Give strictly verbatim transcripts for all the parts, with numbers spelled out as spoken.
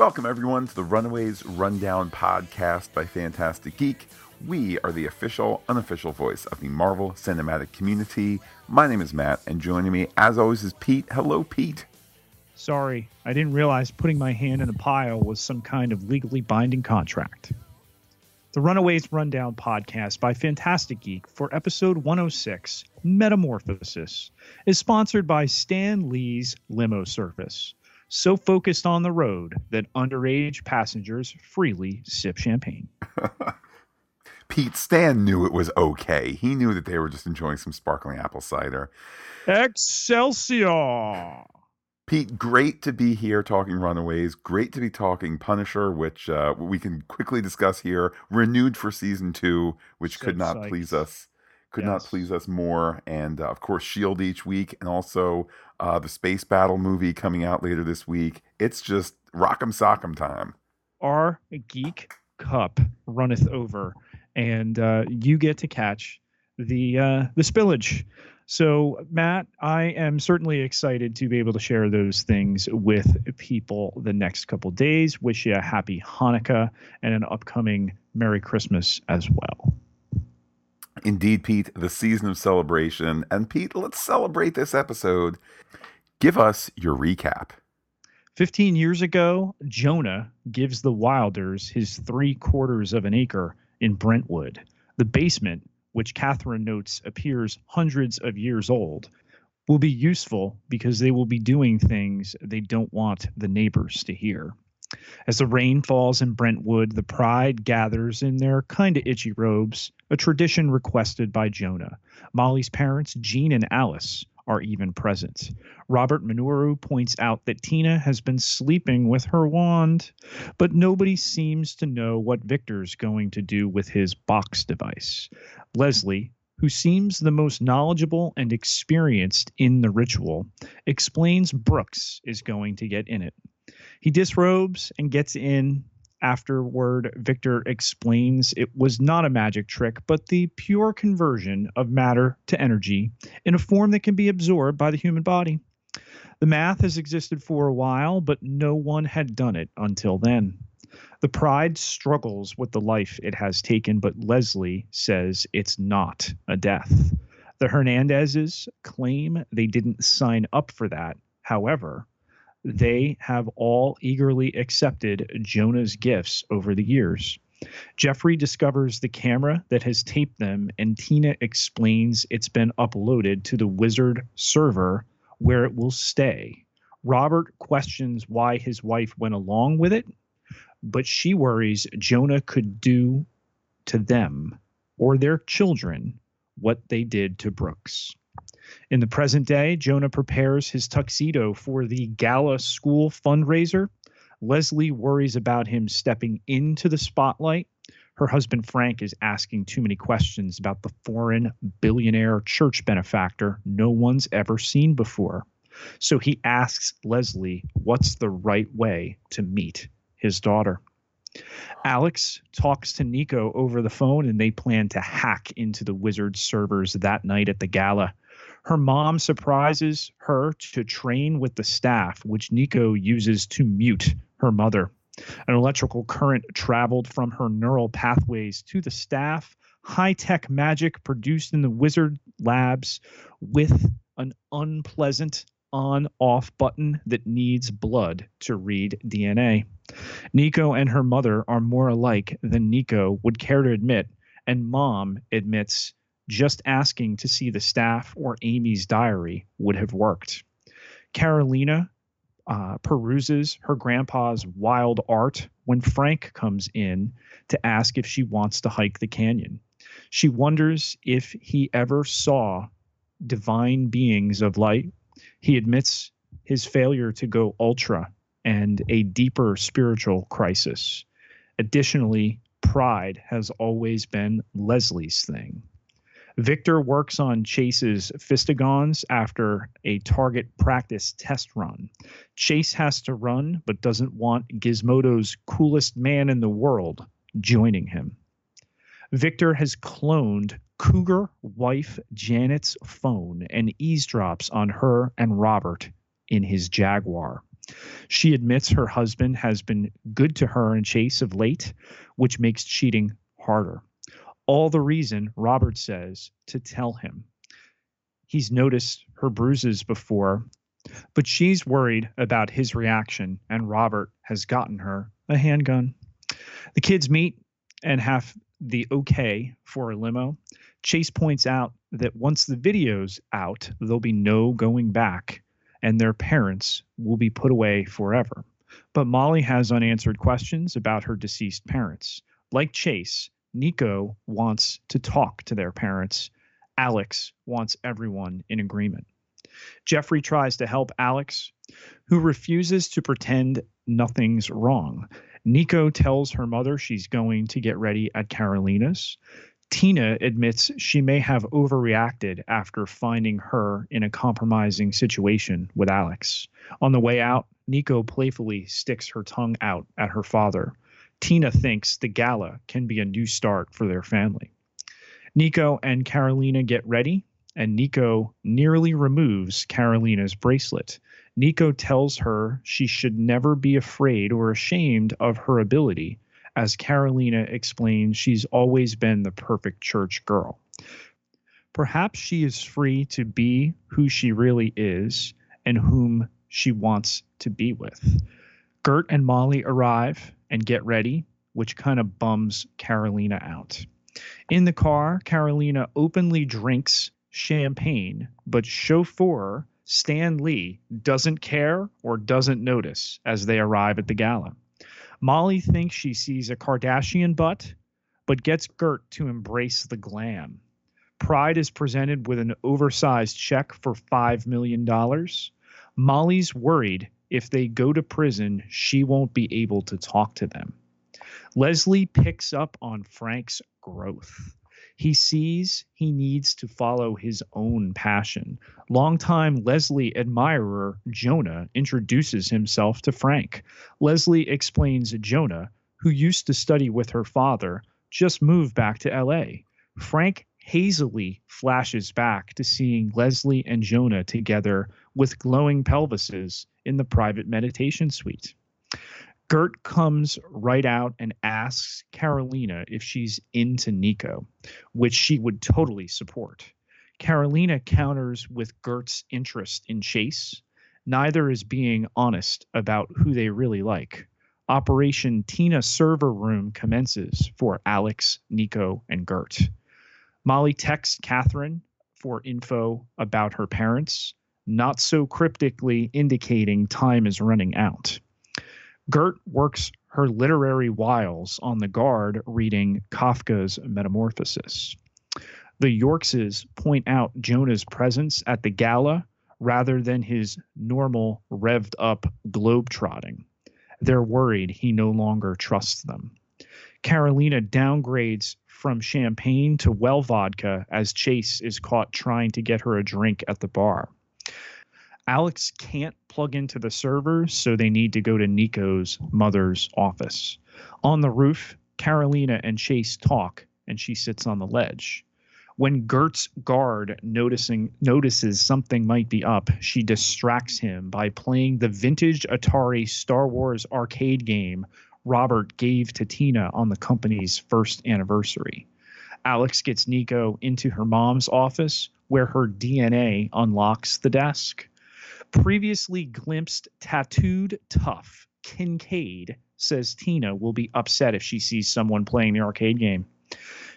Welcome, everyone, to the Runaways Rundown podcast by Fantastic Geek. We are the official, unofficial voice of the Marvel Cinematic Community. My name is Matt, and joining me, as always, is Pete. Hello, Pete. Sorry, I didn't realize putting my hand in a pile was some kind of legally binding contract. The Runaways Rundown podcast by Fantastic Geek for episode one oh six, Metamorphosis, is sponsored by Stan Lee's limo service, so focused on the road that underage passengers freely sip champagne. Pete, Stan knew it was okay. He knew that they were just enjoying some sparkling apple cider. Excelsior! Pete, great to be here talking Runaways. Great to be talking Punisher, which uh, we can quickly discuss here. Renewed for season two, which so could not psyched. please us. Could yes. not please us more. And, uh, of course, S H I E L D each week. And also uh, the space battle movie coming out later this week. It's just rock'em sock'em time. Our geek cup runneth over. And uh, you get to catch the uh, the spillage. So, Matt, I am certainly excited to be able to share those things with people the next couple days. Wish you a happy Hanukkah and an upcoming Merry Christmas as well. Indeed, Pete, the season of celebration. And, Pete, let's celebrate this episode. Give us your recap. Fifteen years ago, Jonah gives the Wilders his three quarters of an acre in Brentwood, the basement, which Catherine notes appears hundreds of years old, will be useful because they will be doing things they don't want the neighbors to hear. As the rain falls in Brentwood, the PRIDE gathers in their kind of itchy robes, a tradition requested by Jonah. Molly's parents, Gene and Alice, are even present. Robert Minoru points out that Tina has been sleeping with her wand, but nobody seems to know what Victor's going to do with his box device. Leslie, who seems the most knowledgeable and experienced in the ritual, explains Brooks is going to get in it. He disrobes and gets in. Afterward, Victor explains it was not a magic trick, but the pure conversion of matter to energy in a form that can be absorbed by the human body. The math has existed for a while, but no one had done it until then. The PRIDE struggles with the life it has taken, but Leslie says it's not a death. The Hernandezes claim they didn't sign up for that. However, they have all eagerly accepted Jonah's gifts over the years. Jeffrey discovers the camera that has taped them, and Tina explains it's been uploaded to the Wizard server where it will stay. Robert questions why his wife went along with it, but she worries Jonah could do to them or their children what they did to Brooks. In the present day, Jonah prepares his tuxedo for the gala school fundraiser. Leslie worries about him stepping into the spotlight. Her husband, Frank, is asking too many questions about the foreign billionaire church benefactor no one's ever seen before. So he asks Leslie what's the right way to meet his daughter. Alex talks to Nico over the phone, and they plan to hack into the Wizard servers that night at the gala. Her mom surprises her to train with the staff, which Nico uses to mute her mother. An electrical current traveled from her neural pathways to the staff. High-tech magic produced in the Wizard labs with an unpleasant on-off button that needs blood to read D N A. Nico and her mother are more alike than Nico would care to admit, and Mom admits just asking to see the staff or Amy's diary would have worked. Carolina uh, peruses her grandpa's wild art when Frank comes in to ask if she wants to hike the canyon. She wonders if he ever saw divine beings of light. He admits his failure to go ultra and a deeper spiritual crisis. Additionally, pride has always been Leslie's thing. Victor works on Chase's fistigons after a target practice test run. Chase has to run, but doesn't want Gizmodo's coolest man in the world joining him. Victor has cloned Cougar wife Janet's phone and eavesdrops on her and Robert in his Jaguar. She admits her husband has been good to her and Chase of late, which makes cheating harder. All the reason, Robert says, to tell him. He's noticed her bruises before, but she's worried about his reaction, and Robert has gotten her a handgun. The kids meet and have the okay for a limo. Chase points out that once the video's out, there'll be no going back, and their parents will be put away forever. But Molly has unanswered questions about her deceased parents. Like Chase, Nico wants to talk to their parents. Alex wants everyone in agreement. Jeffrey tries to help Alex, who refuses to pretend nothing's wrong. Nico tells her mother she's going to get ready at Carolina's. Tina admits she may have overreacted after finding her in a compromising situation with Alex. On the way out, Nico playfully sticks her tongue out at her father. Tina thinks the gala can be a new start for their family. Nico and Carolina get ready, and Nico nearly removes Carolina's bracelet. Nico tells her she should never be afraid or ashamed of her ability, as Carolina explains she's always been the perfect church girl. Perhaps she is free to be who she really is and whom she wants to be with. Gert and Molly arrive and get ready, which kind of bums Carolina out. In the car, Carolina openly drinks champagne, but chauffeur Stan Lee doesn't care or doesn't notice as they arrive at the gala. Molly thinks she sees a Kardashian butt, but gets Gert to embrace the glam. Pride is presented with an oversized check for five million dollars. Molly's worried if they go to prison, she won't be able to talk to them. Leslie picks up on Frank's growth. He sees he needs to follow his own passion. Longtime Leslie admirer Jonah introduces himself to Frank. Leslie explains Jonah, who used to study with her father, just moved back to L A. Frank hazily flashes back to seeing Leslie and Jonah together with glowing pelvises in the private meditation suite. Gert comes right out and asks Carolina if she's into Nico, which she would totally support. Carolina counters with Gert's interest in Chase. Neither is being honest about who they really like. Operation Tina Server Room commences for Alex, Nico, and Gert. Molly texts Catherine for info about her parents, not so cryptically indicating time is running out. Gert works her literary wiles on the guard reading Kafka's Metamorphosis. The Yorkses point out Jonah's presence at the gala rather than his normal revved-up globetrotting. They're worried he no longer trusts them. Carolina downgrades from champagne to well vodka as Chase is caught trying to get her a drink at the bar. Alex can't plug into the servers, so they need to go to Nico's mother's office. On the roof, Carolina and Chase talk, and she sits on the ledge. When Gert's guard noticing, notices something might be up, she distracts him by playing the vintage Atari Star Wars arcade game Robert gave to Tina on the company's first anniversary. Alex gets Nico into her mom's office, where her D N A unlocks the desk. Previously glimpsed tattooed tough Kincaid says Tina will be upset if she sees someone playing the arcade game.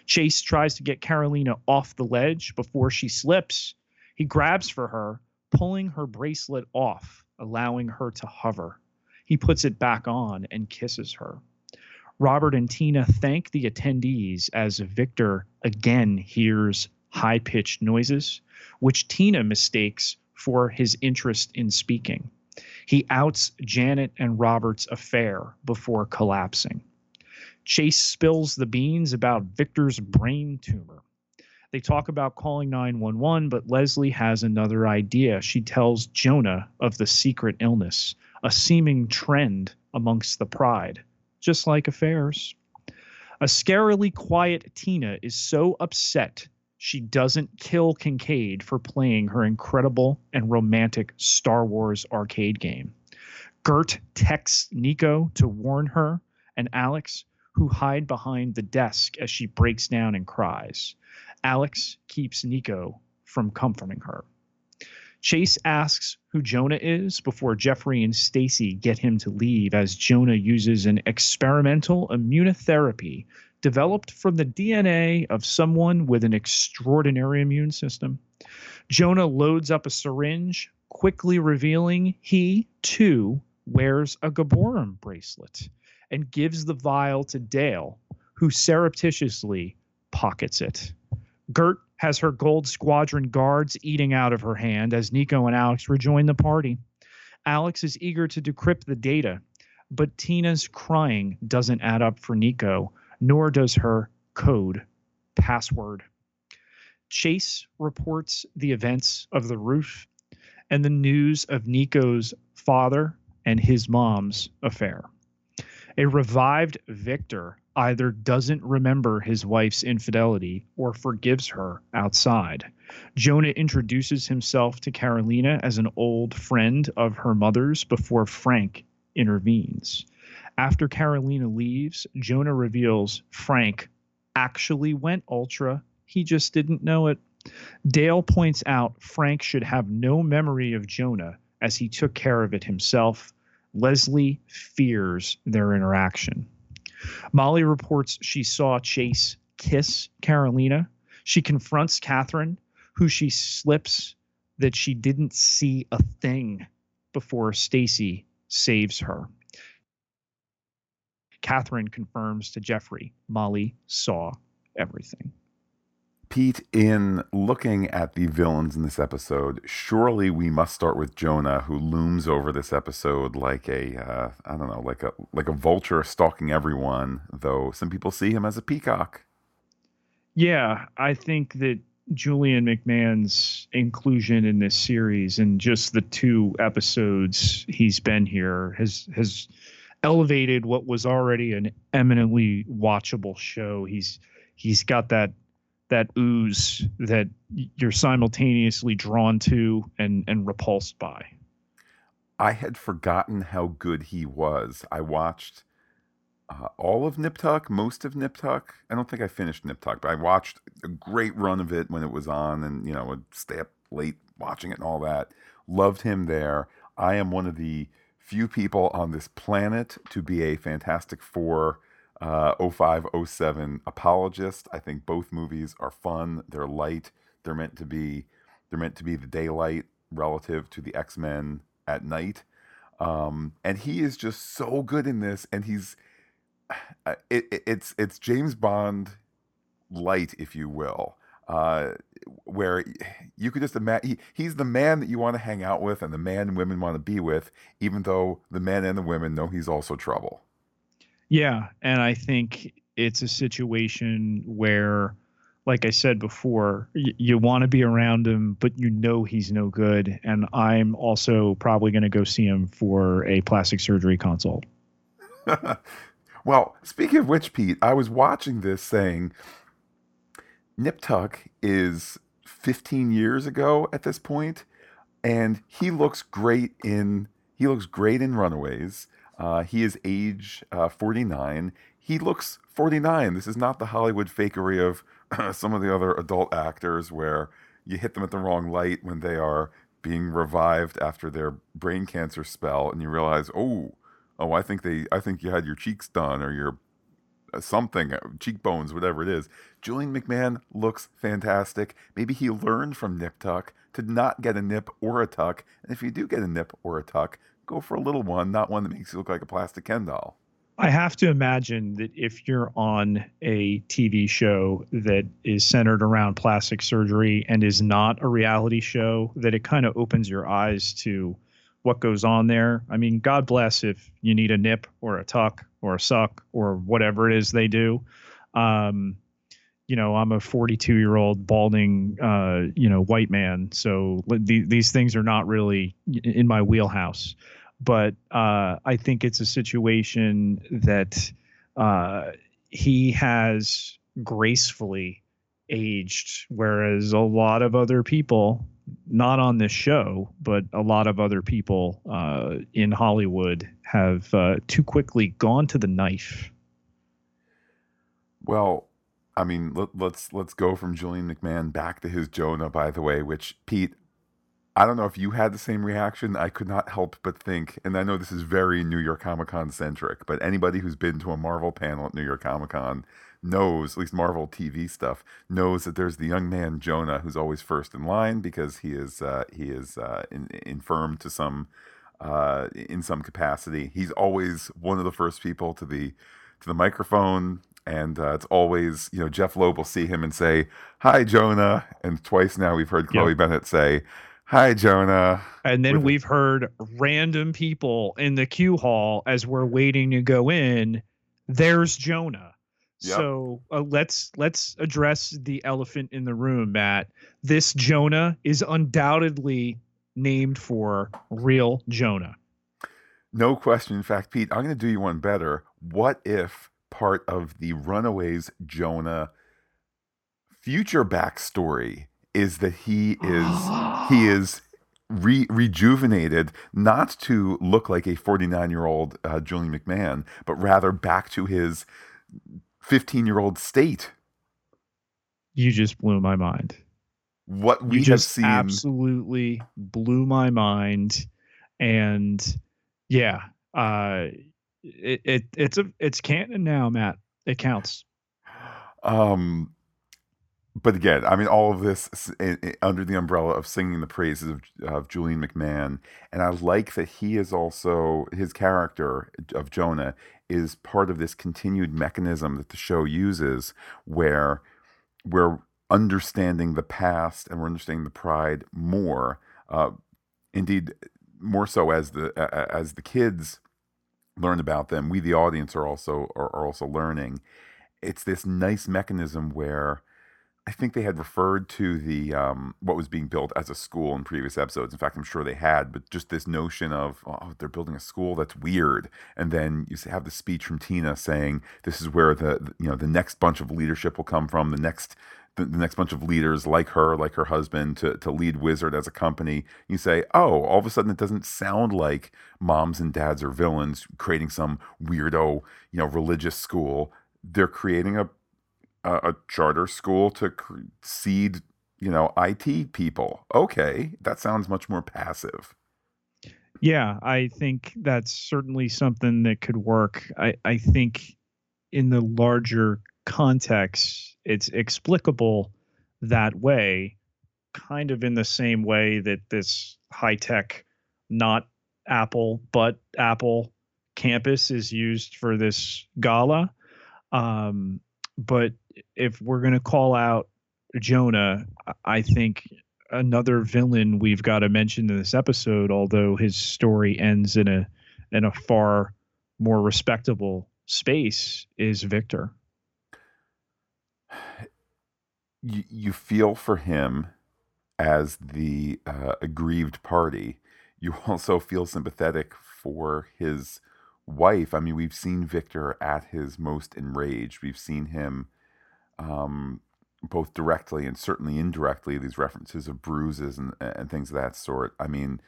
Chase tries to get Carolina off the ledge before she slips. He grabs for her, pulling her bracelet off, allowing her to hover. He puts it back on and kisses her. Robert and Tina thank the attendees as Victor again hears high-pitched noises, which Tina mistakes for his interest in speaking. He outs Janet and Robert's affair before collapsing. Chase spills the beans about Victor's brain tumor. They talk about calling nine one one, but Leslie has another idea. She tells Jonah of the secret illness, a seeming trend amongst the pride, just like affairs. A scarily quiet Tina is so upset she doesn't kill Kincaid for playing her incredible and romantic Star Wars arcade game. Gert texts Nico to warn her and Alex, who hide behind the desk as she breaks down and cries. Alex keeps Nico from comforting her. Chase asks who Jonah is before Jeffrey and Stacy get him to leave, as Jonah uses an experimental immunotherapy developed from the D N A of someone with an extraordinary immune system. Jonah loads up a syringe, quickly revealing he, too, wears a Gaborum bracelet, and gives the vial to Dale, who surreptitiously pockets it. Gert has her Gold Squadron guards eating out of her hand as Nico and Alex rejoin the party. Alex is eager to decrypt the data, but Tina's crying doesn't add up for Nico, nor does her code password. Chase reports the events of the roof and the news of Nico's father and his mom's affair. A revived Victor either doesn't remember his wife's infidelity or forgives her outside. Jonah introduces himself to Carolina as an old friend of her mother's before Frank intervenes. After Carolina leaves, Jonah reveals Frank actually went Ultra. He just didn't know it. Dale points out Frank should have no memory of Jonah as he took care of it himself. Leslie fears their interaction. Molly reports she saw Chase kiss Carolina. She confronts Catherine, who she slips that she didn't see a thing before Stacy saves her. Catherine confirms to Jeffrey, Molly saw everything. Pete, in looking at the villains in this episode, surely we must start with Jonah, who looms over this episode like a, uh, I don't know, like a like a vulture stalking everyone, though some people see him as a peacock. Yeah, I think that Julian McMahon's inclusion in this series and just the two episodes he's been here has has elevated what was already an eminently watchable show. He's he's got that that ooze that you're simultaneously drawn to and, and repulsed by. I had forgotten how good he was. I watched uh, all of Nip Tuck, most of Nip Tuck. I don't think I finished Nip Tuck, but I watched a great run of it when it was on and, you know, would stay up late watching it and all that. Loved him there. I am one of the few people on this planet to be a Fantastic Four Uh, oh five, oh seven apologist. I think both movies are fun. They're light. They're meant to be. They're meant to be the daylight relative to the X-Men at night. Um, and he is just so good in this. And he's uh, it, it, it's it's James Bond light, if you will, uh, where you could just imagine he, he's the man that you want to hang out with, and the man and women want to be with, even though the men and the women know he's also trouble. Yeah, and I think it's a situation where, like I said before, y- you want to be around him, but you know he's no good. And I'm also probably going to go see him for a plastic surgery consult. Well, speaking of which, Pete, I was watching this saying Nip Tuck is fifteen years ago at this point, and he looks great in he looks great in Runaways. Uh, he is age uh, forty-nine. He looks forty-nine. This is not the Hollywood fakery of uh, some of the other adult actors where you hit them at the wrong light when they are being revived after their brain cancer spell, and you realize, oh, oh, I think they, I think you had your cheeks done or your uh, something, uh, cheekbones, whatever it is. Julian McMahon looks fantastic. Maybe he learned from Nip Tuck to not get a nip or a tuck, and if you do get a nip or a tuck, go for a little one, not one that makes you look like a plastic Ken doll. I have to imagine that if you're on a T V show that is centered around plastic surgery and is not a reality show, that it kind of opens your eyes to what goes on there. I mean, God bless if you need a nip or a tuck or a suck or whatever it is they do. Um, you know, I'm a forty-two-year-old balding, uh, you know, white man. So th- these things are not really in my wheelhouse. But uh, I think it's a situation that uh, he has gracefully aged, whereas a lot of other people, not on this show, but a lot of other people uh, in Hollywood have uh, too quickly gone to the knife. Well, I mean, let, let's let's go from Julian McMahon back to his Jonah, by the way, which, Pete, I don't know if you had the same reaction. I could not help but think, and I know this is very New York Comic Con centric, but anybody who's been to a Marvel panel at New York Comic Con knows, at least Marvel T V stuff, knows that there's the young man Jonah who's always first in line because he is uh, he is uh, in, infirm to some uh, in some capacity. He's always one of the first people to the to the microphone. And uh, it's always, you know, Jeff Loeb will see him and say, "Hi, Jonah." And twice now we've heard Chloe yep. Bennett say, "Hi, Jonah." And then With we've a- heard random people in the queue hall as we're waiting to go in. There's Jonah. Yep. So uh, let's let's address the elephant in the room, Matt. This Jonah is undoubtedly named for real Jonah. No question. In fact, Pete, I'm going to do you one better. What if part of the Runaways Jonah future backstory is that he is he is re- rejuvenated, not to look like a forty-nine-year-old uh, Julian McMahon, but rather back to his fifteen-year-old state? You just blew my mind. What we you just have seen absolutely blew my mind, and yeah, uh, it, it it's a it's canon now, Matt. It counts. Um. But again, I mean, all of this under the umbrella of singing the praises of, of Julian McMahon. And I like that he is also, his character of Jonah is part of this continued mechanism that the show uses where we're understanding the past and we're understanding the pride more. Uh, indeed, more so as the as the kids learn about them, we, the audience, are also are, are also learning. It's this nice mechanism where I think they had referred to the um, what was being built as a school in previous episodes. In fact, I'm sure they had, but just this notion of, oh, they're building a school, that's weird. And then you have the speech from Tina saying, this is where the, you know, the next bunch of leadership will come from, the next the, the next bunch of leaders like her, like her husband, to, to lead Wizard as a company. You say, oh, all of a sudden it doesn't sound like moms and dads are villains creating some weirdo, you know, religious school. They're creating a a charter school to seed, you know, I T people. Okay, that sounds much more passive. Yeah, I think that's certainly something that could work. I, I think in the larger context, it's explicable that way, kind of in the same way that this high-tech, not Apple, but Apple campus is used for this gala. Um, but if we're going to call out Jonah, I think another villain we've got to mention in this episode, although his story ends in a in a far more respectable space, is Victor. You, you feel for him as the uh, aggrieved party. You also feel sympathetic for his wife. I mean, we've seen Victor at his most enraged. We've seen him um both directly and certainly indirectly, these references of bruises and, and things of that sort. I mean,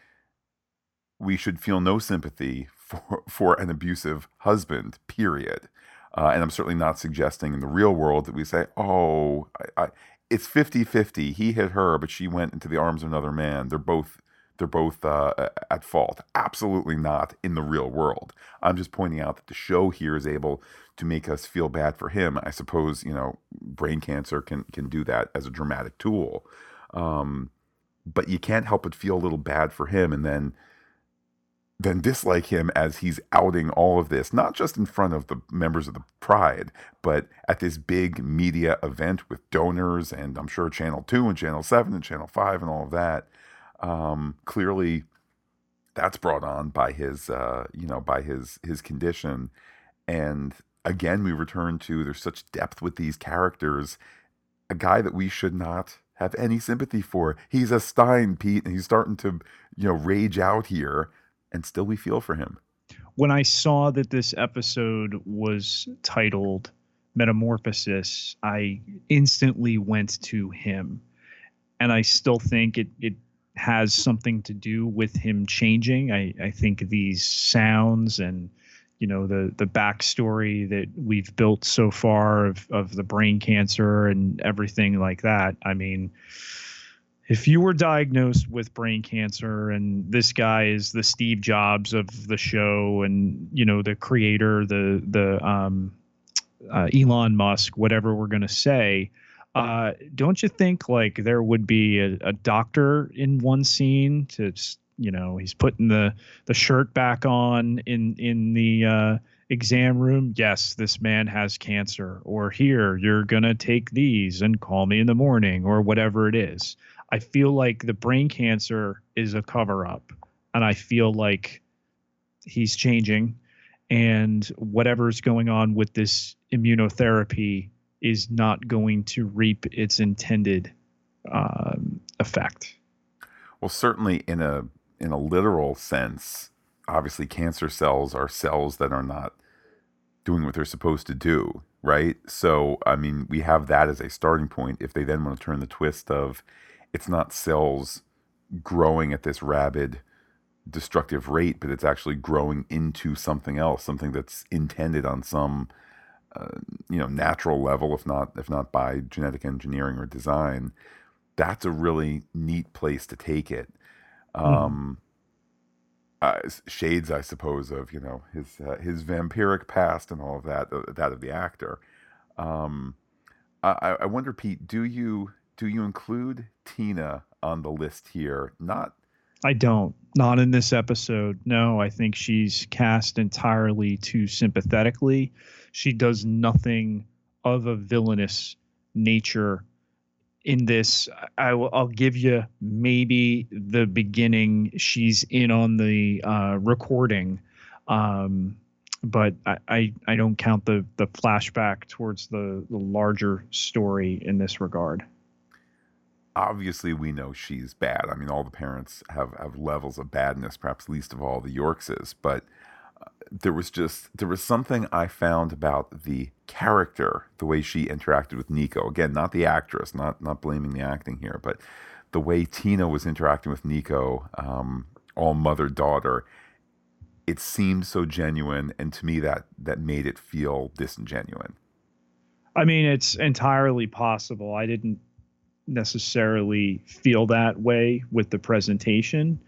we should feel no sympathy for for an abusive husband, period. Uh, and I'm certainly not suggesting in the real world that we say, oh, I, I, it's fifty-fifty. He hit her, but she went into the arms of another man. They're both They're both uh, at fault. Absolutely not in the real world. I'm just pointing out that the show here is able to make us feel bad for him. I suppose, you know, brain cancer can can do that as a dramatic tool. Um, but you can't help but feel a little bad for him and then then dislike him as he's outing all of this, not just in front of the members of the Pride, but at this big media event with donors and I'm sure Channel two and Channel seven and Channel five and all of that. Um, clearly that's brought on by his, uh, you know, by his, his condition. And again, we return to, there's such depth with these characters, a guy that we should not have any sympathy for. He's a Stein, Pete, and he's starting to, you know, rage out here, and still we feel for him. When I saw that this episode was titled Metamorphosis, I instantly went to him, and I still think it, it, has something to do with him changing. I, I think these sounds and, you know, the the backstory that we've built so far of, of the brain cancer and everything like that. I mean, if you were diagnosed with brain cancer and this guy is the Steve Jobs of the show and, you know, the creator, the, the um, uh, Elon Musk, whatever we're going to say, uh, don't you think like there would be a, a doctor in one scene to, you know, he's putting the, the shirt back on in, in the, uh, exam room. Yes, this man has cancer, or here, you're going to take these and call me in the morning, or whatever it is. I feel like the brain cancer is a cover up, and I feel like he's changing, and whatever's going on with this immunotherapy is not going to reap its intended um, effect. Well, certainly in a, in a literal sense, obviously cancer cells are cells that are not doing what they're supposed to do. Right. So, I mean, we have that as a starting point. If they then want to turn the twist of, it's not cells growing at this rabid, destructive rate, but it's actually growing into something else, something that's intended on some, uh, you know, natural level, if not if not by genetic engineering or design. That's a really neat place to take it. Um, mm. uh, shades, I suppose, of you know his uh, his vampiric past and all of that, uh, that of the actor. Um, I, I wonder, Pete, do you? Do you include Tina on the list here? Not, I don't. Not in this episode. No, I think she's cast entirely too sympathetically. She does nothing of a villainous nature in this. I will, I'll give you maybe the beginning. She's in on the uh, recording, um, but I, I, I don't count the, the flashback towards the, the larger story in this regard. Obviously, we know she's bad. I mean, all the parents have, have levels of badness, perhaps least of all the Yorks is. But uh, there was just, there was something I found about the character, the way she interacted with Nico. Again, not the actress, not not blaming the acting here, but the way Tina was interacting with Nico, um, all mother-daughter, it seemed so genuine. And to me, that that made it feel disingenuine. I mean, it's entirely possible. I didn't necessarily feel that way with the presentation.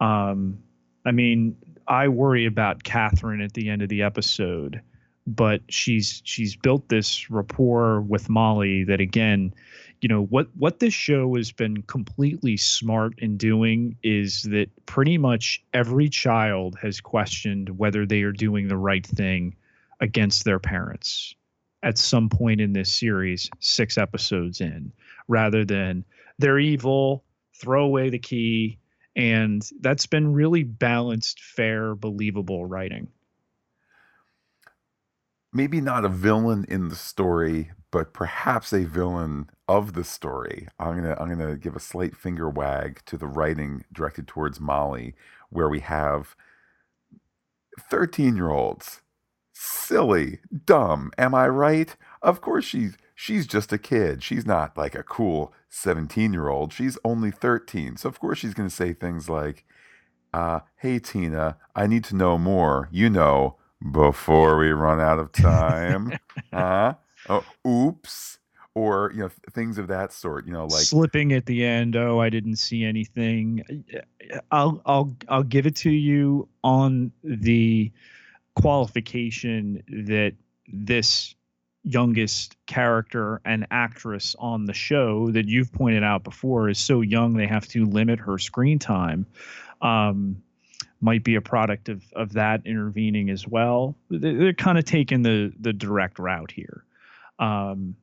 Um, I mean, I worry about Catherine at the end of the episode, but she's she's built this rapport with Molly that, again, you know, what what this show has been completely smart in doing is that pretty much every child has questioned whether they are doing the right thing against their parents at some point in this series, six episodes in, rather than they're evil, throw away the key. And that's been really balanced, fair, believable writing. Maybe not a villain in the story, but perhaps a villain of the story. I'm gonna I'm gonna give a slight finger wag to the writing directed towards Molly, where we have thirteen-year-olds. Silly, dumb, am I right? Of course she's she's just a kid. She's not like a cool seventeen-year-old. She's only thirteen. So of course she's going to say things like, uh, hey, Tina, I need to know more, you know, before we run out of time. uh, oh, oops. Or, you know, things of that sort, you know, like slipping at the end. Oh, I didn't see anything. I'll I'll I'll give it to you on the qualification that this youngest character and actress on the show that you've pointed out before is so young they have to limit her screen time, um, might be a product of of that intervening as well. They're, they're kind of taking the the direct route here. Um,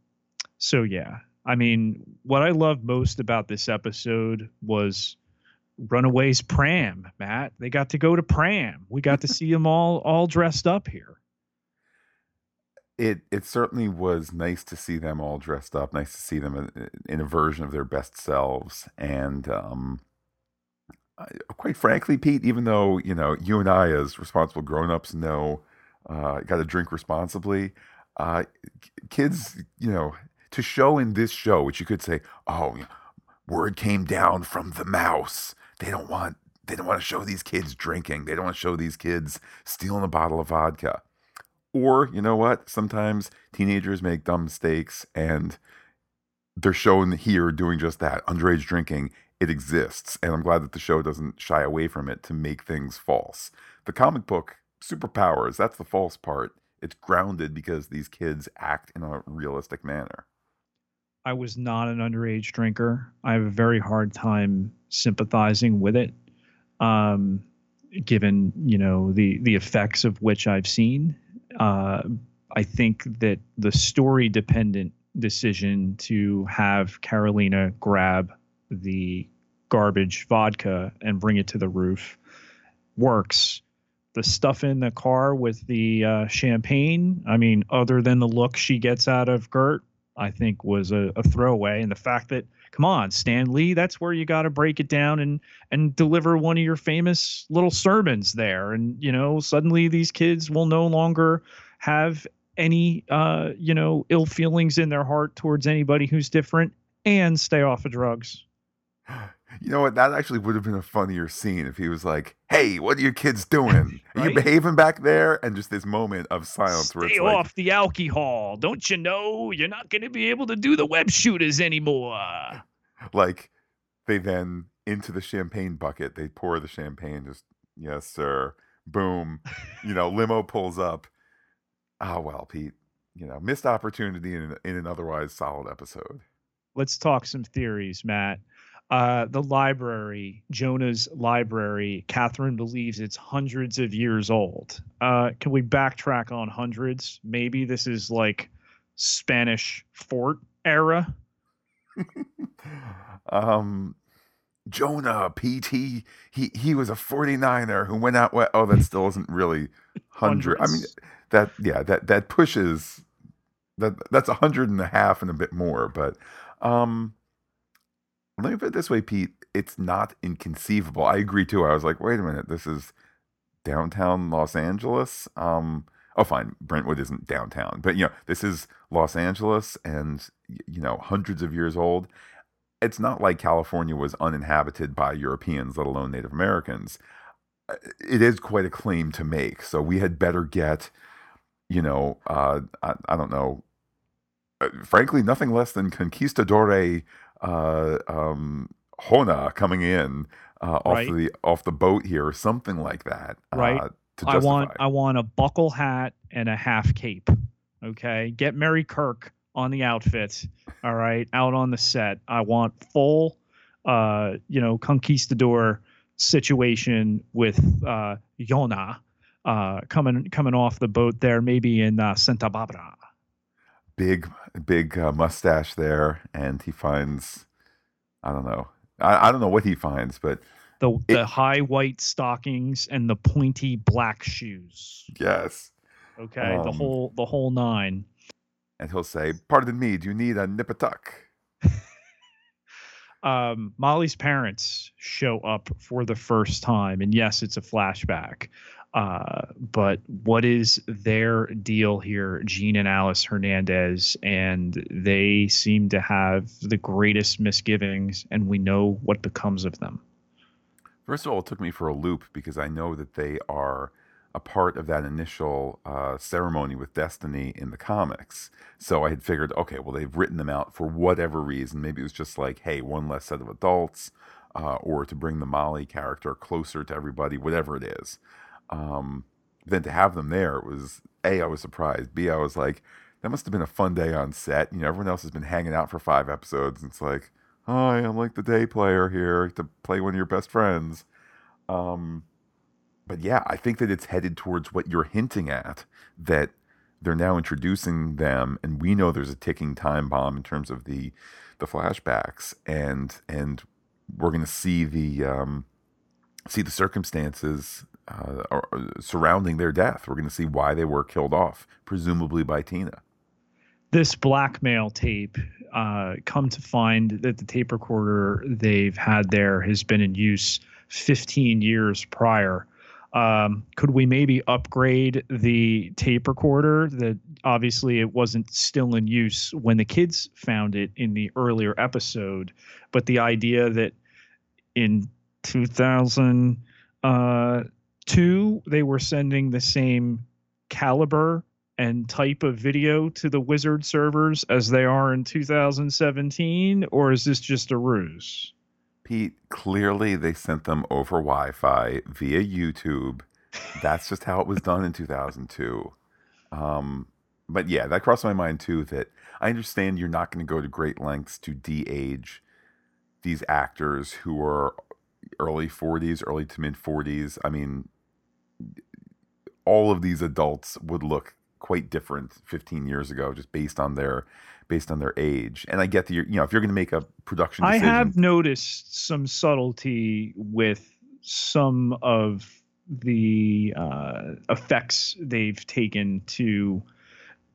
so, yeah, I mean, what I love most about this episode was Runaways pram, Matt. They got to go to pram. We got to see them all all dressed up here. It it certainly was nice to see them all dressed up. Nice to see them in a version of their best selves. And um, I, quite frankly, Pete, even though you know you and I, as responsible grown-ups, know uh, got to drink responsibly. Uh, kids, you know, to show in this show, which you could say, oh, word came down from the mouse. They don't want they don't want to show these kids drinking. They don't want to show these kids stealing a bottle of vodka. Or, you know what? Sometimes teenagers make dumb mistakes, and they're shown here doing just that. Underage drinking, it exists. And I'm glad that the show doesn't shy away from it to make things false. The comic book, superpowers, that's the false part. It's grounded because these kids act in a realistic manner. I was not an underage drinker. I have a very hard time sympathizing with it, um, given, you know, the, the effects of which I've seen. Uh, I think that the story-dependent decision to have Carolina grab the garbage vodka and bring it to the roof works. The stuff in the car with the uh, champagne, I mean, other than the look she gets out of Gert, I think was a, a throwaway. And the fact that, come on, Stan Lee, that's where you got to break it down and and deliver one of your famous little sermons there. And, you know, suddenly these kids will no longer have any, uh, you know, ill feelings in their heart towards anybody who's different, and stay off of drugs. You know what? That actually would have been a funnier scene if he was like, hey, what are your kids doing? Are right? you behaving back there? And just this moment of silence. Stay where it's off like, the alcohol. Don't you know you're not going to be able to do the web shooters anymore? Like, they then, into the champagne bucket, they pour the champagne. Just, yes, sir. Boom. You know, limo pulls up. Oh, well, Pete, you know, missed opportunity in, in an otherwise solid episode. Let's talk some theories, Matt. Uh, the library, Jonah's library, Catherine believes it's hundreds of years old. Uh, can we backtrack on hundreds? Maybe this is like Spanish fort era. um, Jonah, Pete, he, he, he was a forty-niner who went out. Oh, that still isn't really hundred. I mean, that, yeah, that, that pushes that. That's a hundred and a half and a bit more, but, um, let me put it this way, Pete. It's not inconceivable. I agree, too. I was like, wait a minute. This is downtown Los Angeles. Um, oh, fine. Brentwood isn't downtown. But, you know, this is Los Angeles and, you know, hundreds of years old. It's not like California was uninhabited by Europeans, let alone Native Americans. It is quite a claim to make. So we had better get, you know, uh, I, I don't know, frankly, nothing less than conquistadore Uh, um, Jonah coming in uh, off right. the off the boat here, or something like that. Uh, right. To I want I want a buckle hat and a half cape. Okay, get Mary Kirk on the outfit. All right, out on the set. I want full, uh, you know, conquistador situation with uh, Jonah uh, coming coming off the boat there, maybe in uh, Santa Barbara. Big, big uh, mustache there, and he finds, I don't know, I, I don't know what he finds, but the it, the high white stockings and the pointy black shoes. Yes. Okay, um, the whole the whole nine. And he'll say, "Pardon me, do you need a Nip Tuck?" um, Molly's parents show up for the first time, and yes, it's a flashback. Uh, but what is their deal here, Gene and Alice Hernandez? And they seem to have the greatest misgivings, and we know what becomes of them. First of all, it took me for a loop because I know that they are a part of that initial uh, ceremony with Destiny in the comics. So I had figured, okay, well, they've written them out for whatever reason. Maybe it was just like, hey, one less set of adults, uh, or to bring the Molly character closer to everybody, whatever it is. Um, then to have them there, it was A, I was surprised. B, I was like, that must have been a fun day on set. You know, everyone else has been hanging out for five episodes. And it's like, hi, I'm like the day player here to play one of your best friends. Um, but yeah, I think that it's headed towards what you're hinting at, that they're now introducing them. And we know there's a ticking time bomb in terms of the, the flashbacks, and, and we're going to see the, um, see the circumstances Uh, or, or surrounding their death. We're going to see why they were killed off, presumably by Tina. This blackmail tape, uh, come to find that the tape recorder they've had there has been in use fifteen years prior. Um, could we maybe upgrade the tape recorder? That obviously it wasn't still in use when the kids found it in the earlier episode, but the idea that in two thousand two they were sending the same caliber and type of video to the Wizard servers as they are in two thousand seventeen, or is this just a ruse? Pete, clearly they sent them over Wi-Fi via YouTube. That's just how it was done in two thousand two. Um, but yeah, that crossed my mind too, that I understand you're not going to go to great lengths to de-age these actors who are early forties, early to mid forties. I mean, all of these adults would look quite different fifteen years ago, just based on their based on their age. And I get that, you're, you know, if you're going to make a production decision. I have noticed some subtlety with some of the uh, effects they've taken to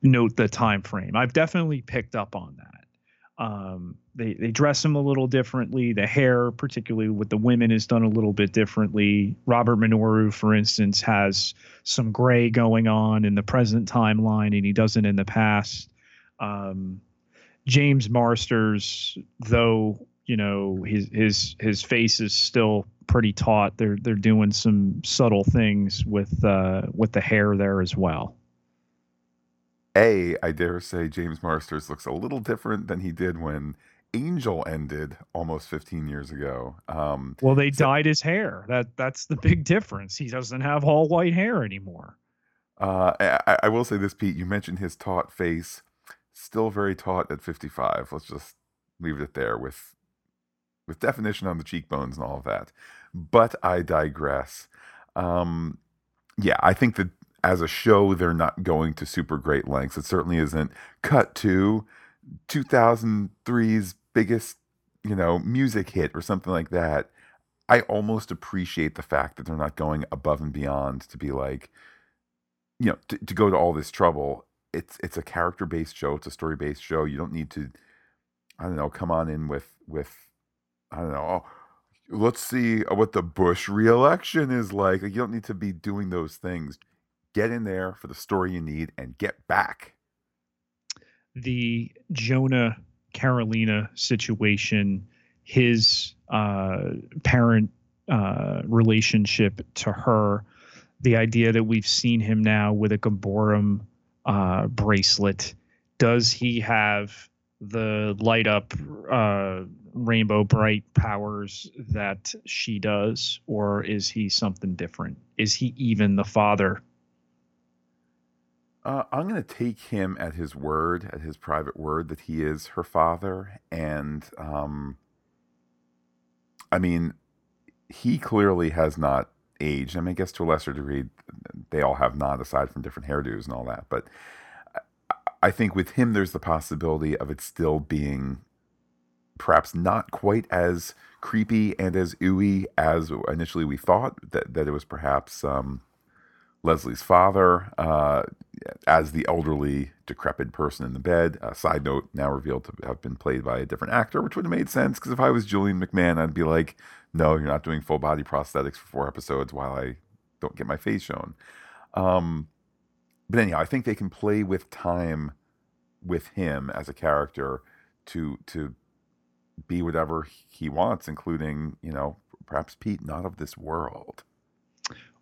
note the time frame. I've definitely picked up on that. Um, they, they dress them a little differently. The hair, particularly with the women, is done a little bit differently. Robert Minoru, for instance, has some gray going on in the present timeline, and he doesn't in the past. Um, James Marsters, though, you know, his, his, his face is still pretty taut. They're, they're doing some subtle things with, uh, with the hair there as well. A, I dare say James Marsters looks a little different than he did when Angel ended almost fifteen years ago. Um, well, they so, dyed his hair. That that's the big difference. He doesn't have all white hair anymore. Uh, I, I will say this, Pete, you mentioned his taut face. Still very taut at fifty-five. Let's just leave it there with with definition on the cheekbones and all of that. But I digress. Um, yeah, I think that as a show, they're not going to super great lengths. It certainly isn't cut to two thousand three's biggest, you know, music hit or something like that. I almost appreciate the fact that they're not going above and beyond to be like, you know, to, to go to all this trouble. It's it's a character-based show. It's a story-based show. You don't need to, I don't know, come on in with, with I don't know, oh, let's see what the Bush re-election is like. Like. You don't need to be doing those things. Get in there for the story you need and get back. The Jonah Carolina situation, his uh, parent uh, relationship to her, the idea that we've seen him now with a Gamborum uh bracelet. Does he have the light up uh rainbow bright powers that she does, or is he something different? Is he even the father? uh I'm gonna take him at his word, at his private word, that he is her father. And um I mean, he clearly has not age. I mean, I guess to a lesser degree, they all have not, aside from different hairdos and all that. But I think with him, there's the possibility of it still being perhaps not quite as creepy and as ooey as initially we thought, that, that it was perhaps um, Leslie's father uh, as the elderly, decrepit person in the bed. A side note, now revealed to have been played by a different actor, which would have made sense, because if I was Julian McMahon, I'd be like, no, you're not doing full body prosthetics for four episodes while I don't get my face shown. Um, but anyhow, I think they can play with time with him as a character to to be whatever he wants, including, you know, perhaps Pete, not of this world.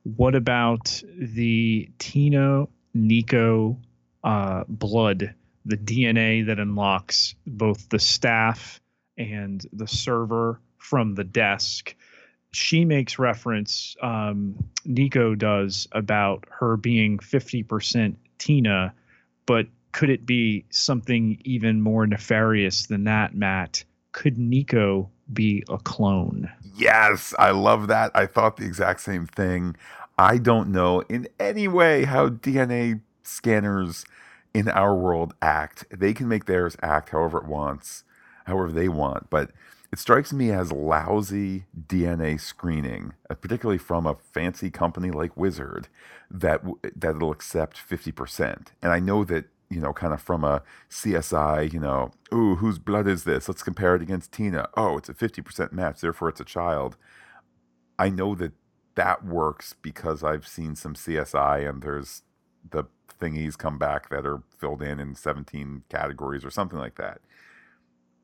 What about the Tina, Nico uh, blood, the D N A that unlocks both the staff and the server from the desk? She makes reference, um, Nico does, about her being fifty percent Tina, but could it be something even more nefarious than that, Matt? Could Nico be a clone? Yes, I love that. I thought the exact same thing. I don't know in any way how D N A scanners in our world act. They can make theirs act however it wants, however they want, but it strikes me as lousy D N A screening, particularly from a fancy company like Wizard, that that it'll accept fifty percent. And I know that, you know, kind of from a C S I, you know, ooh, whose blood is this? Let's compare it against Tina. Oh, it's a fifty percent match, therefore it's a child. I know that that works because I've seen some C S I and there's the thingies come back that are filled in in seventeen categories or something like that.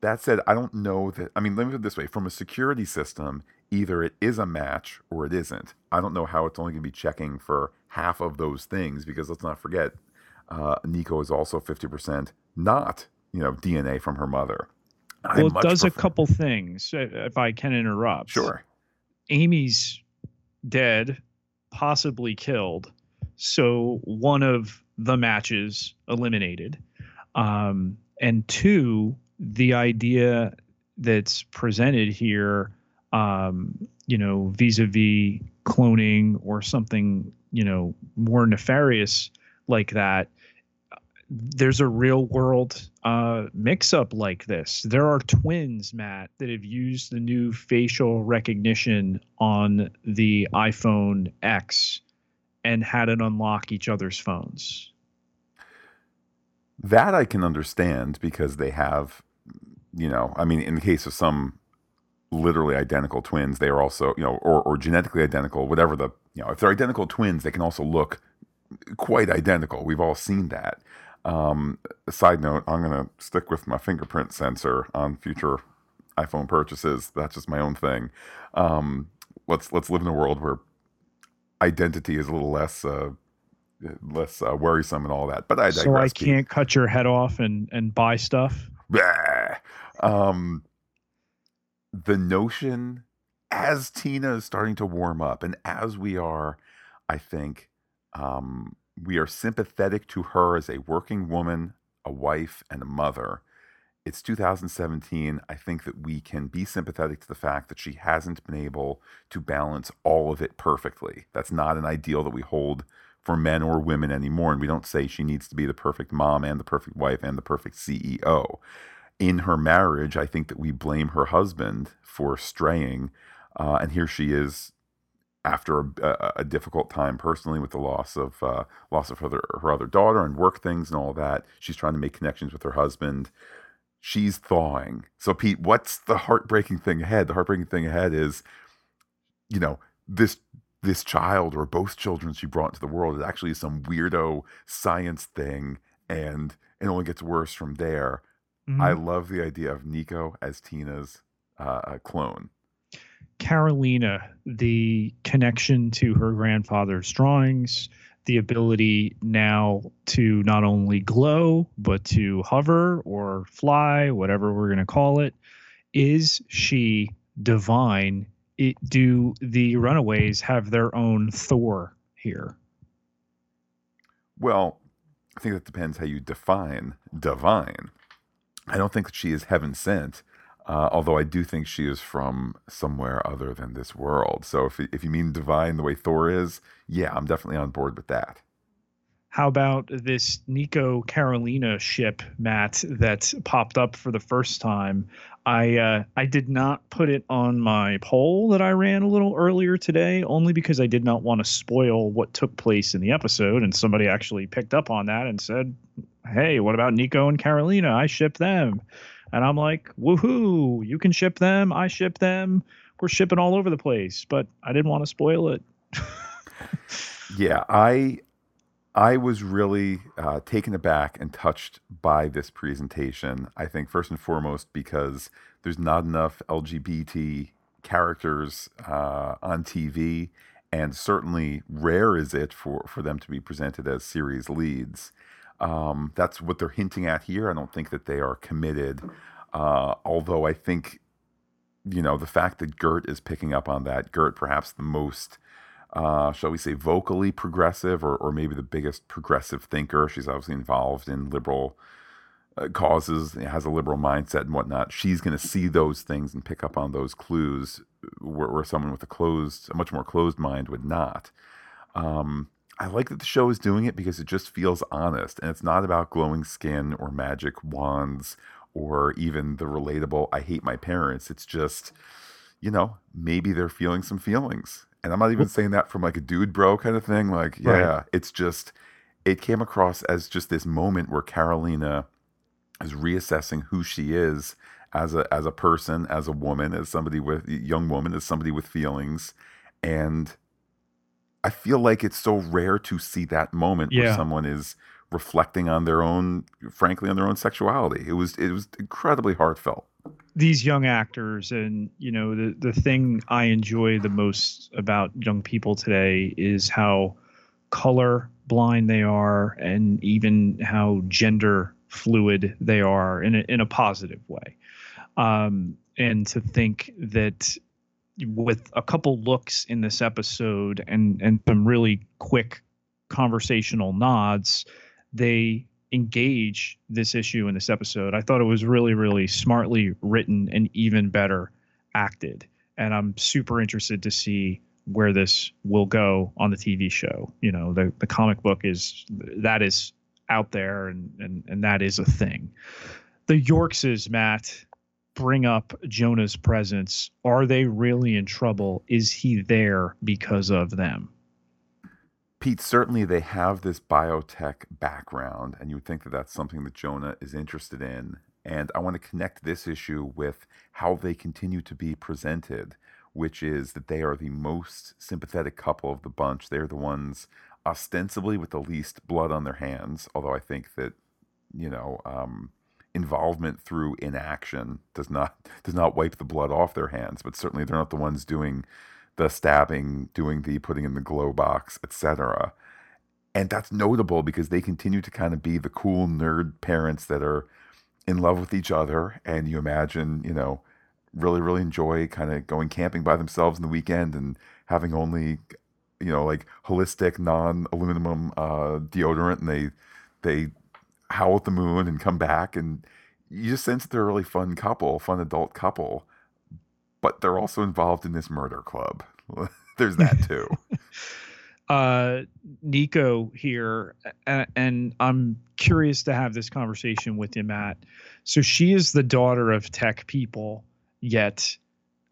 That said, I don't know that, I mean, let me put it this way. From a security system, either it is a match or it isn't. I don't know how it's only going to be checking for half of those things, because let's not forget, uh, Nico is also fifty percent not, you know, D N A from her mother. Well, it does prefer- a couple things, if I can interrupt. Sure. Amy's dead, possibly killed, so one of the matches eliminated. Um, and two, the idea that's presented here, um, you know, vis-a-vis cloning or something, you know, more nefarious like that, there's a real world uh, mix up like this. There are twins, Matt, that have used the new facial recognition on the iPhone X and had it unlock each other's phones. That I can understand, because they have, you know, I mean, in the case of some literally identical twins, they are also, you know, or, or genetically identical, whatever the, you know, if they're identical twins, they can also look quite identical. We've all seen that. Um, side note, I'm going to stick with my fingerprint sensor on future iPhone purchases. That's just my own thing. Um, let's let's live in a world where identity is a little less uh, less uh, worrisome and all that. But I digress. So I can't cut your head off and, and buy stuff? Um, the notion, as Tina is starting to warm up, and as we are, I think, um, we are sympathetic to her as a working woman, a wife, and a mother. It's two thousand seventeen. I think that we can be sympathetic to the fact that she hasn't been able to balance all of it perfectly. That's not an ideal that we hold for men or women anymore, and we don't say she needs to be the perfect mom and the perfect wife and the perfect C E O. In her marriage, I think that we blame her husband for straying, uh, and here she is, after a, a, a difficult time personally with the loss of uh, loss of her other, her other daughter and work things and all that. She's trying to make connections with her husband. She's thawing. So, Pete, what's the heartbreaking thing ahead? The heartbreaking thing ahead is, you know, this this child or both children she brought into the world is actually some weirdo science thing, and it only gets worse from there. Mm-hmm. I love the idea of Nico as Tina's uh, clone. Carolina, the connection to her grandfather's drawings, the ability now to not only glow, but to hover or fly, whatever we're going to call it. Is she divine? It, do the Runaways have their own Thor here? Well, I think that depends how you define divine. I don't think that she is heaven sent. Uh, although I do think she is from somewhere other than this world. So if if you mean divine the way Thor is, yeah, I'm definitely on board with that. How about this Nico Carolina ship, Matt, that popped up for the first time? I uh, I did not put it on my poll that I ran a little earlier today, only because I did not want to spoil what took place in the episode. And somebody actually picked up on that and said, hey, what about Nico and Carolina? I ship them. And I'm like, woohoo, you can ship them. I ship them. We're shipping all over the place. But I didn't want to spoil it. Yeah, I I was really uh, taken aback and touched by this presentation. I think first and foremost because there's not enough L G B T characters uh, on T V. And certainly rare is it for, for them to be presented as series leads. Um, that's what they're hinting at here. I don't think that they are committed. Uh, although I think, you know, the fact that Gert is picking up on that, Gert, perhaps the most, uh, shall we say, vocally progressive or, or maybe the biggest progressive thinker. She's obviously involved in liberal uh, causes, has a liberal mindset and whatnot. She's going to see those things and pick up on those clues where, where someone with a closed, a much more closed mind would not. Um, I like that the show is doing it because it just feels honest, and it's not about glowing skin or magic wands or even the relatable, I hate my parents. It's just, you know, maybe they're feeling some feelings. And I'm not even saying that from like a dude bro kind of thing. Like, yeah, right. It's just, it came across as just this moment where Carolina is reassessing who she is as a, as a person, as a woman, as somebody with young woman, as somebody with feelings. And I feel like it's so rare to see that moment yeah. where someone is reflecting on their own, frankly, on their own sexuality. It was it was incredibly heartfelt. These young actors, and you know, the the thing I enjoy the most about young people today is how color blind they are, and even how gender fluid they are in a, in a positive way. Um, and to think that with a couple looks in this episode and and some really quick conversational nods, they engage this issue in this episode. I thought it was really, really smartly written and even better acted. And I'm super interested to see where this will go on the T V show. You know, the, the comic book is that is out there, and, and, and that is a thing. The Yorkses, Matt, bring up Jonah's presence. Are they really in trouble? Is he there because of them? Pete, certainly they have this biotech background, and you would think that that's something that Jonah is interested in. And I want to connect this issue with how they continue to be presented, which is that they are the most sympathetic couple of the bunch. They're the ones ostensibly with the least blood on their hands, although I think that, you know, um, involvement through inaction does not does not wipe the blood off their hands, but certainly they're not the ones doing the stabbing, doing the putting in the glow box, et cetera. And that's notable because they continue to kind of be the cool nerd parents that are in love with each other. And you imagine, you know, really, really enjoy kind of going camping by themselves on the weekend and having only, you know, like holistic non-aluminum uh, deodorant. And they, they howl at the moon and come back. And you just sense that they're a really fun couple, fun adult couple. But they're also involved in this murder club. There's that too. uh, Nico here, and, and I'm curious to have this conversation with you, Matt. So she is the daughter of tech people, yet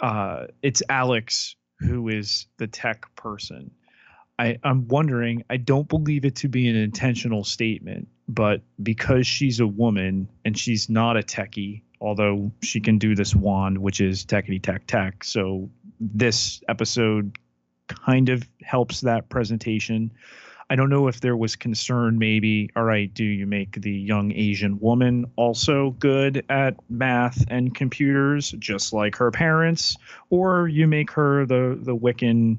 uh, it's Alex who is the tech person. I, I'm wondering, I don't believe it to be an intentional statement, but because she's a woman and she's not a techie, although she can do this wand, which is techity tech tech. So this episode kind of helps that presentation. I don't know if there was concern, maybe, all right, do you make the young Asian woman also good at math and computers, just like her parents, or you make her the, the Wiccan,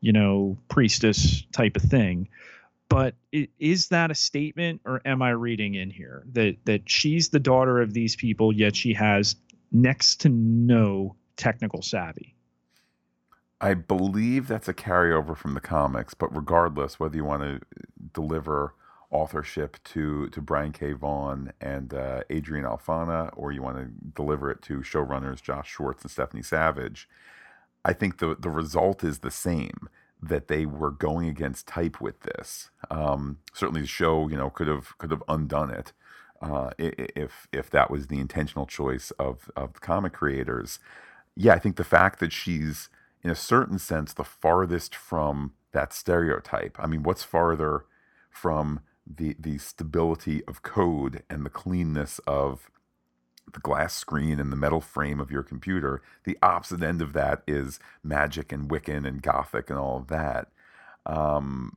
you know, priestess type of thing. But is that a statement, or am I reading in here that that she's the daughter of these people, yet she has next to no technical savvy? I believe that's a carryover from the comics, but regardless, whether you want to deliver authorship to, to Brian K. Vaughan and uh, Adrian Alfana, or you want to deliver it to showrunners Josh Schwartz and Stephanie Savage, I think the the result is the same, that they were going against type with this. Um, certainly, the show, you know, could have could have undone it uh, if if that was the intentional choice of of the comic creators. Yeah, I think the fact that she's, in a certain sense, the farthest from that stereotype. I mean, what's farther from the the stability of code and the cleanness of the glass screen and the metal frame of your computer? The opposite end of that is magic and Wiccan and Gothic and all of that. Um,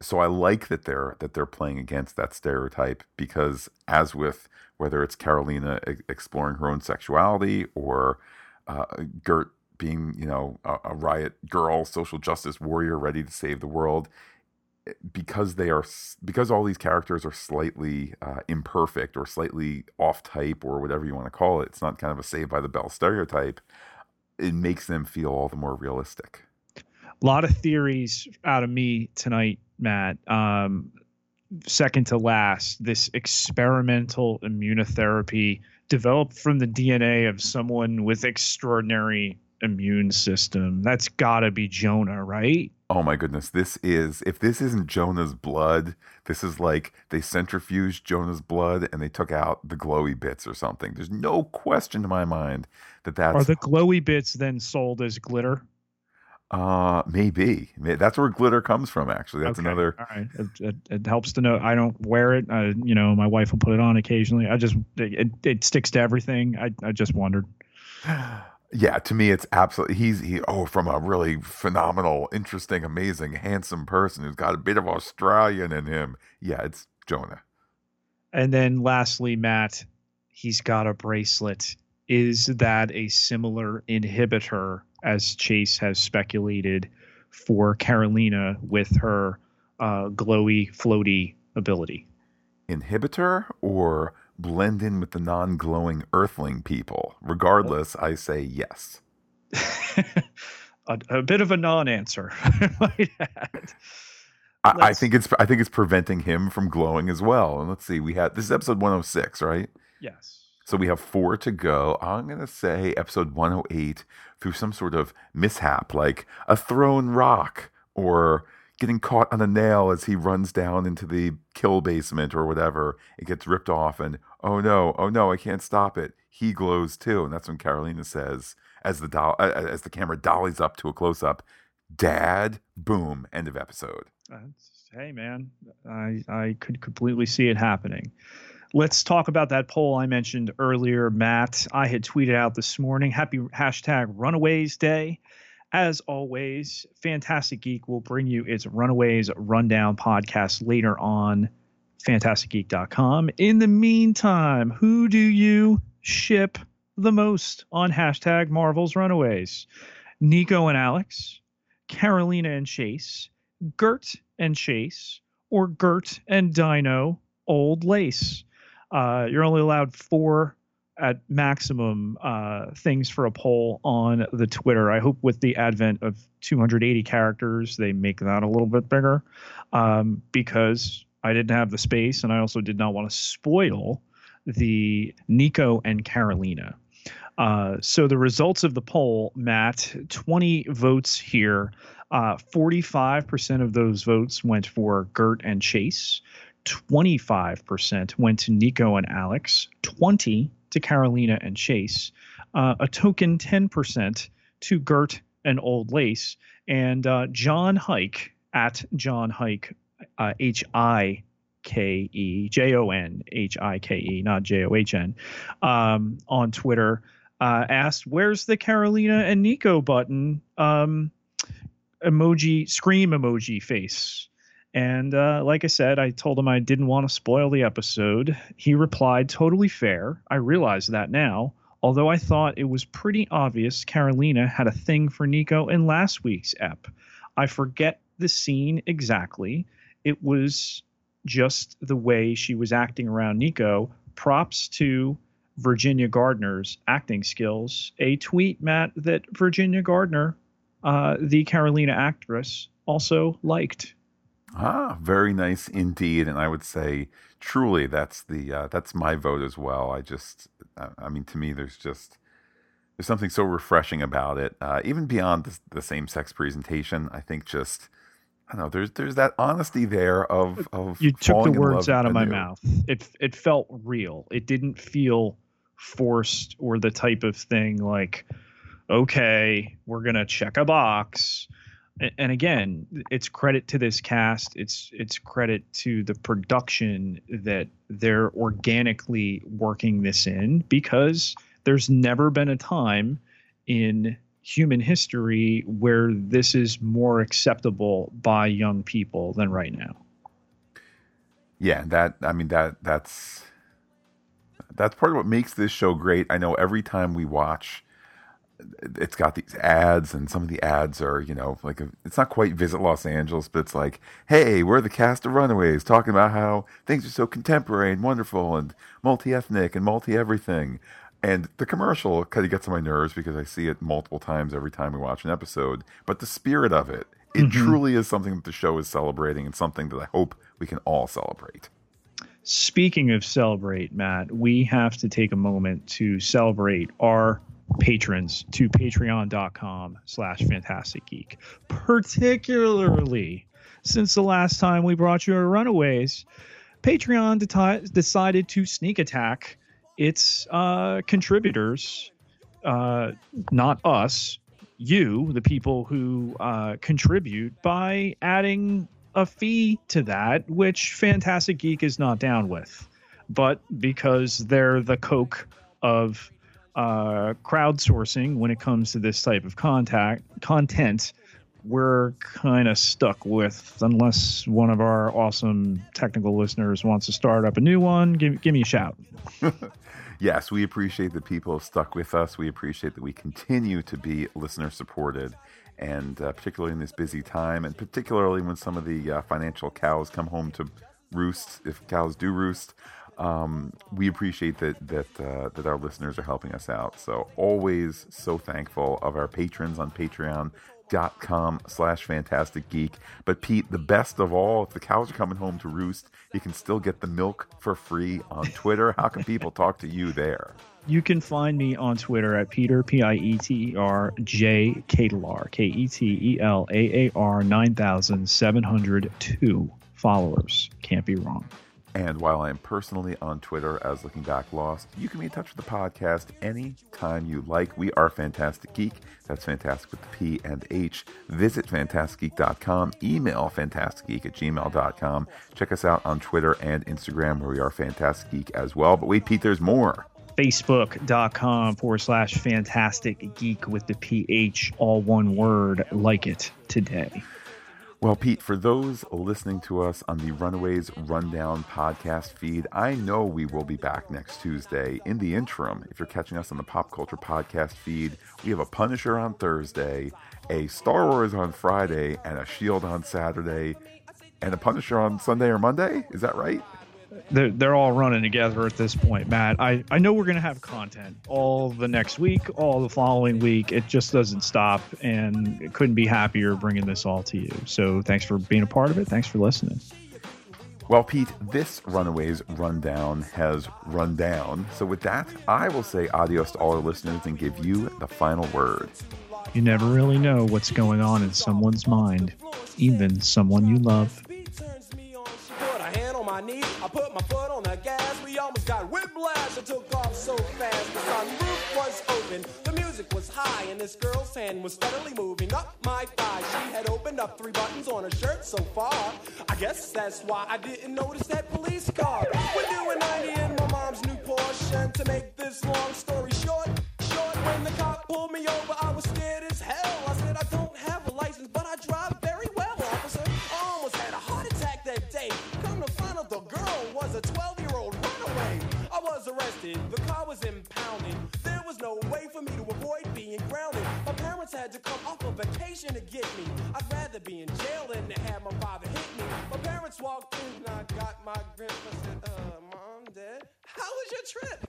so I like that they're that they're playing against that stereotype, because as with whether it's Carolina e- exploring her own sexuality, or uh, Gert being, you know, a, a riot girl, social justice warrior ready to save the world, because they are, because all these characters are slightly uh, imperfect or slightly off type or whatever you want to call it, it's not kind of a Saved by the Bell stereotype, it makes them feel all the more realistic. A lot of theories out of me tonight, Matt. Um, second to last, this experimental immunotherapy developed from the D N A of someone with extraordinary immune system. That's gotta be Jonah, right? Oh my goodness, this is, if this isn't Jonah's blood, this is like they centrifuged Jonah's blood and they took out the glowy bits or something. There's no question to my mind that that's... Are the glowy bits then sold as glitter? Uh, maybe. That's where glitter comes from, actually. That's okay. Another... All right. It, it, it helps to know. I don't wear it. I, you know, my wife will put it on occasionally. I just... It, it sticks to everything. I, I just wondered. Yeah, to me, it's absolutely, he's, he, oh, from a really phenomenal, interesting, amazing, handsome person who's got a bit of Australian in him. Yeah, it's Jonah. And then lastly, Matt, he's got a bracelet. Is that a similar inhibitor, as Chase has speculated, for Carolina with her uh, glowy, floaty ability? Inhibitor or blend in with the non-glowing earthling people? Regardless, I say yes. a, a bit of a non-answer. I, I think it's I think it's preventing him from glowing as well. And let's see, we have, this is episode one oh six, right? Yes. So we have four to go. I'm gonna say episode one oh eight, through some sort of mishap, like a thrown rock or getting caught on a nail as he runs down into the kill basement or whatever. It gets ripped off and, oh no, oh no, I can't stop it. He glows too. And that's when Carolina says, as the doll, as the camera dollies up to a close-up, Dad, boom, end of episode. Hey, man, I, I could completely see it happening. Let's talk about that poll I mentioned earlier, Matt. I had tweeted out this morning, happy hashtag Runaways Day. As always, Fantastic Geek will bring you its Runaways Rundown podcast later on fantastic geek dot com. In the meantime, who do you ship the most on hashtag Marvel's Runaways? Nico and Alex, Carolina and Chase, Gert and Chase, or Gert and Dino Old Lace? Uh, you're only allowed four at maximum uh, things for a poll on the Twitter. I hope with the advent of two hundred eighty characters, they make that a little bit bigger, um, because I didn't have the space, and I also did not want to spoil the Nico and Carolina. Uh, so the results of the poll, Matt, twenty votes here. Uh, forty-five percent of those votes went for Gert and Chase. twenty-five percent went to Nico and Alex. twenty to Carolina and Chase, uh, a token ten percent to Gert and Old Lace, and uh, John Hike at John Hike, uh, H I K E, J O N, H I K E, not J O H N, um, on Twitter, uh, asked, where's the Carolina and Nico button? Um, emoji, scream emoji face. And uh, like I said, I told him I didn't want to spoil the episode. He replied, totally fair. I realize that now, although I thought it was pretty obvious Carolina had a thing for Nico in last week's ep. I forget the scene exactly. It was just the way she was acting around Nico. Props to Virginia Gardner's acting skills. A tweet, Matt, that Virginia Gardner, uh, the Carolina actress, also liked. Ah, very nice indeed, and I would say truly that's the uh, that's my vote as well. I just, I mean, to me, there's just there's something so refreshing about it, uh, even beyond the, the same-sex presentation. I think just I don't know. There's there's that honesty there of of you took the words out of my mouth. It it felt real. It didn't feel forced or the type of thing like, okay, we're gonna check a box. And again, it's credit to this cast. It's it's credit to the production that they're organically working this in, because there's never been a time in human history where this is more acceptable by young people than right now. Yeah, that I mean, that that's that's part of what makes this show great. I know every time we watch, it's got these ads, and some of the ads are, you know, like a, it's not quite Visit Los Angeles, but it's like, hey, we're the cast of Runaways talking about how things are so contemporary and wonderful and multi-ethnic and multi-everything. And the commercial kind of gets on my nerves because I see it multiple times every time we watch an episode. But the spirit of it, it mm-hmm. truly is something that the show is celebrating, and something that I hope we can all celebrate. Speaking of celebrate, Matt, we have to take a moment to celebrate our patrons to patreon.com slash fantastic geek, particularly since the last time we brought you a Runaways. Patreon deti- decided to sneak attack its uh contributors, uh not us, you, the people who uh contribute, by adding a fee to that, which Fantastic Geek is not down with, but because they're the Coke of uh, crowdsourcing when it comes to this type of contact content, we're kind of stuck with, unless one of our awesome technical listeners wants to start up a new one, give, give me a shout. Yes, we appreciate that people stuck with us. We appreciate that we continue to be listener supported, and uh, particularly in this busy time, and particularly when some of the uh, financial cows come home to roost, if cows do roost. Um, we appreciate that that uh, that our listeners are helping us out. So always so thankful of our patrons on patreon dot com slash fantastic geek. But Pete, the best of all, if the cows are coming home to roost, you can still get the milk for free on Twitter. How can people talk to you there? You can find me on Twitter at Peter, P I E T E R J Ketelaar, K E T E L A A R, nine thousand seven hundred two followers. Can't be wrong. And while I am personally on Twitter as Looking Back Lost, you can be in touch with the podcast anytime you like. We are Fantastic Geek. That's fantastic with the P and H. Visit fantastic geek dot com. Email fantastic geek at gmail dot com. Check us out on Twitter and Instagram, where we are Fantastic Geek as well. But wait, Pete, there's more. Facebook dot com forward slash Fantastic Geek with the P H. All one word, like it today. Well, Pete, for those listening to us on the Runaways Rundown podcast feed, I know we will be back next Tuesday. In the interim, if you're catching us on the Pop Culture podcast feed, we have a Punisher on Thursday, a Star Wars on Friday, and a Shield on Saturday, and a Punisher on Sunday or Monday. Is that right? They're, they're all running together at this point, Matt. I, I know we're going to have content all the next week, all the following week. It just doesn't stop, and couldn't be happier bringing this all to you. So thanks for being a part of it. Thanks for listening. Well, Pete, this Runaways Rundown has run down. So with that, I will say adios to all our listeners and give you the final word. You never really know what's going on in someone's mind, even someone you love. My knees, I put my foot on the gas. We almost got whiplash. I took off so fast. The sunroof was open. The music was high, and this girl's hand was steadily moving up my thigh. She had opened up three buttons on her shirt so far. I guess that's why I didn't notice that police car. We're doing ninety in my mom's new Porsche. To make this long story short, short, when the cop pulled me over, I was scared as hell. I said I don't have a license, but I drive very well, officer. I almost had a heart attack that day. The girl was a twelve-year-old runaway. I was arrested. The car was impounded. There was no way for me to avoid being grounded. My parents had to come off a vacation to get me. I'd rather be in jail than to have my father hit me. My parents walked in and I got my grip. I said, uh, Mom, Dad, how was your trip?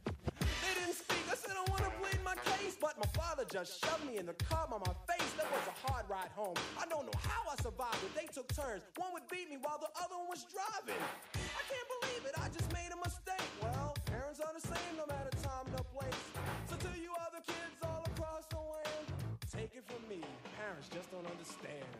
They didn't speak. I said, I want to plead my case. But my father just shoved me in the car by my face. That was a hard ride home. I don't know how I survived it. They took turns. One would beat me while the other one was driving. I can't believe it. I just made a mistake. Well, parents are the same no matter time, no place. So to you other kids all across the land, take it from me. Parents just don't understand.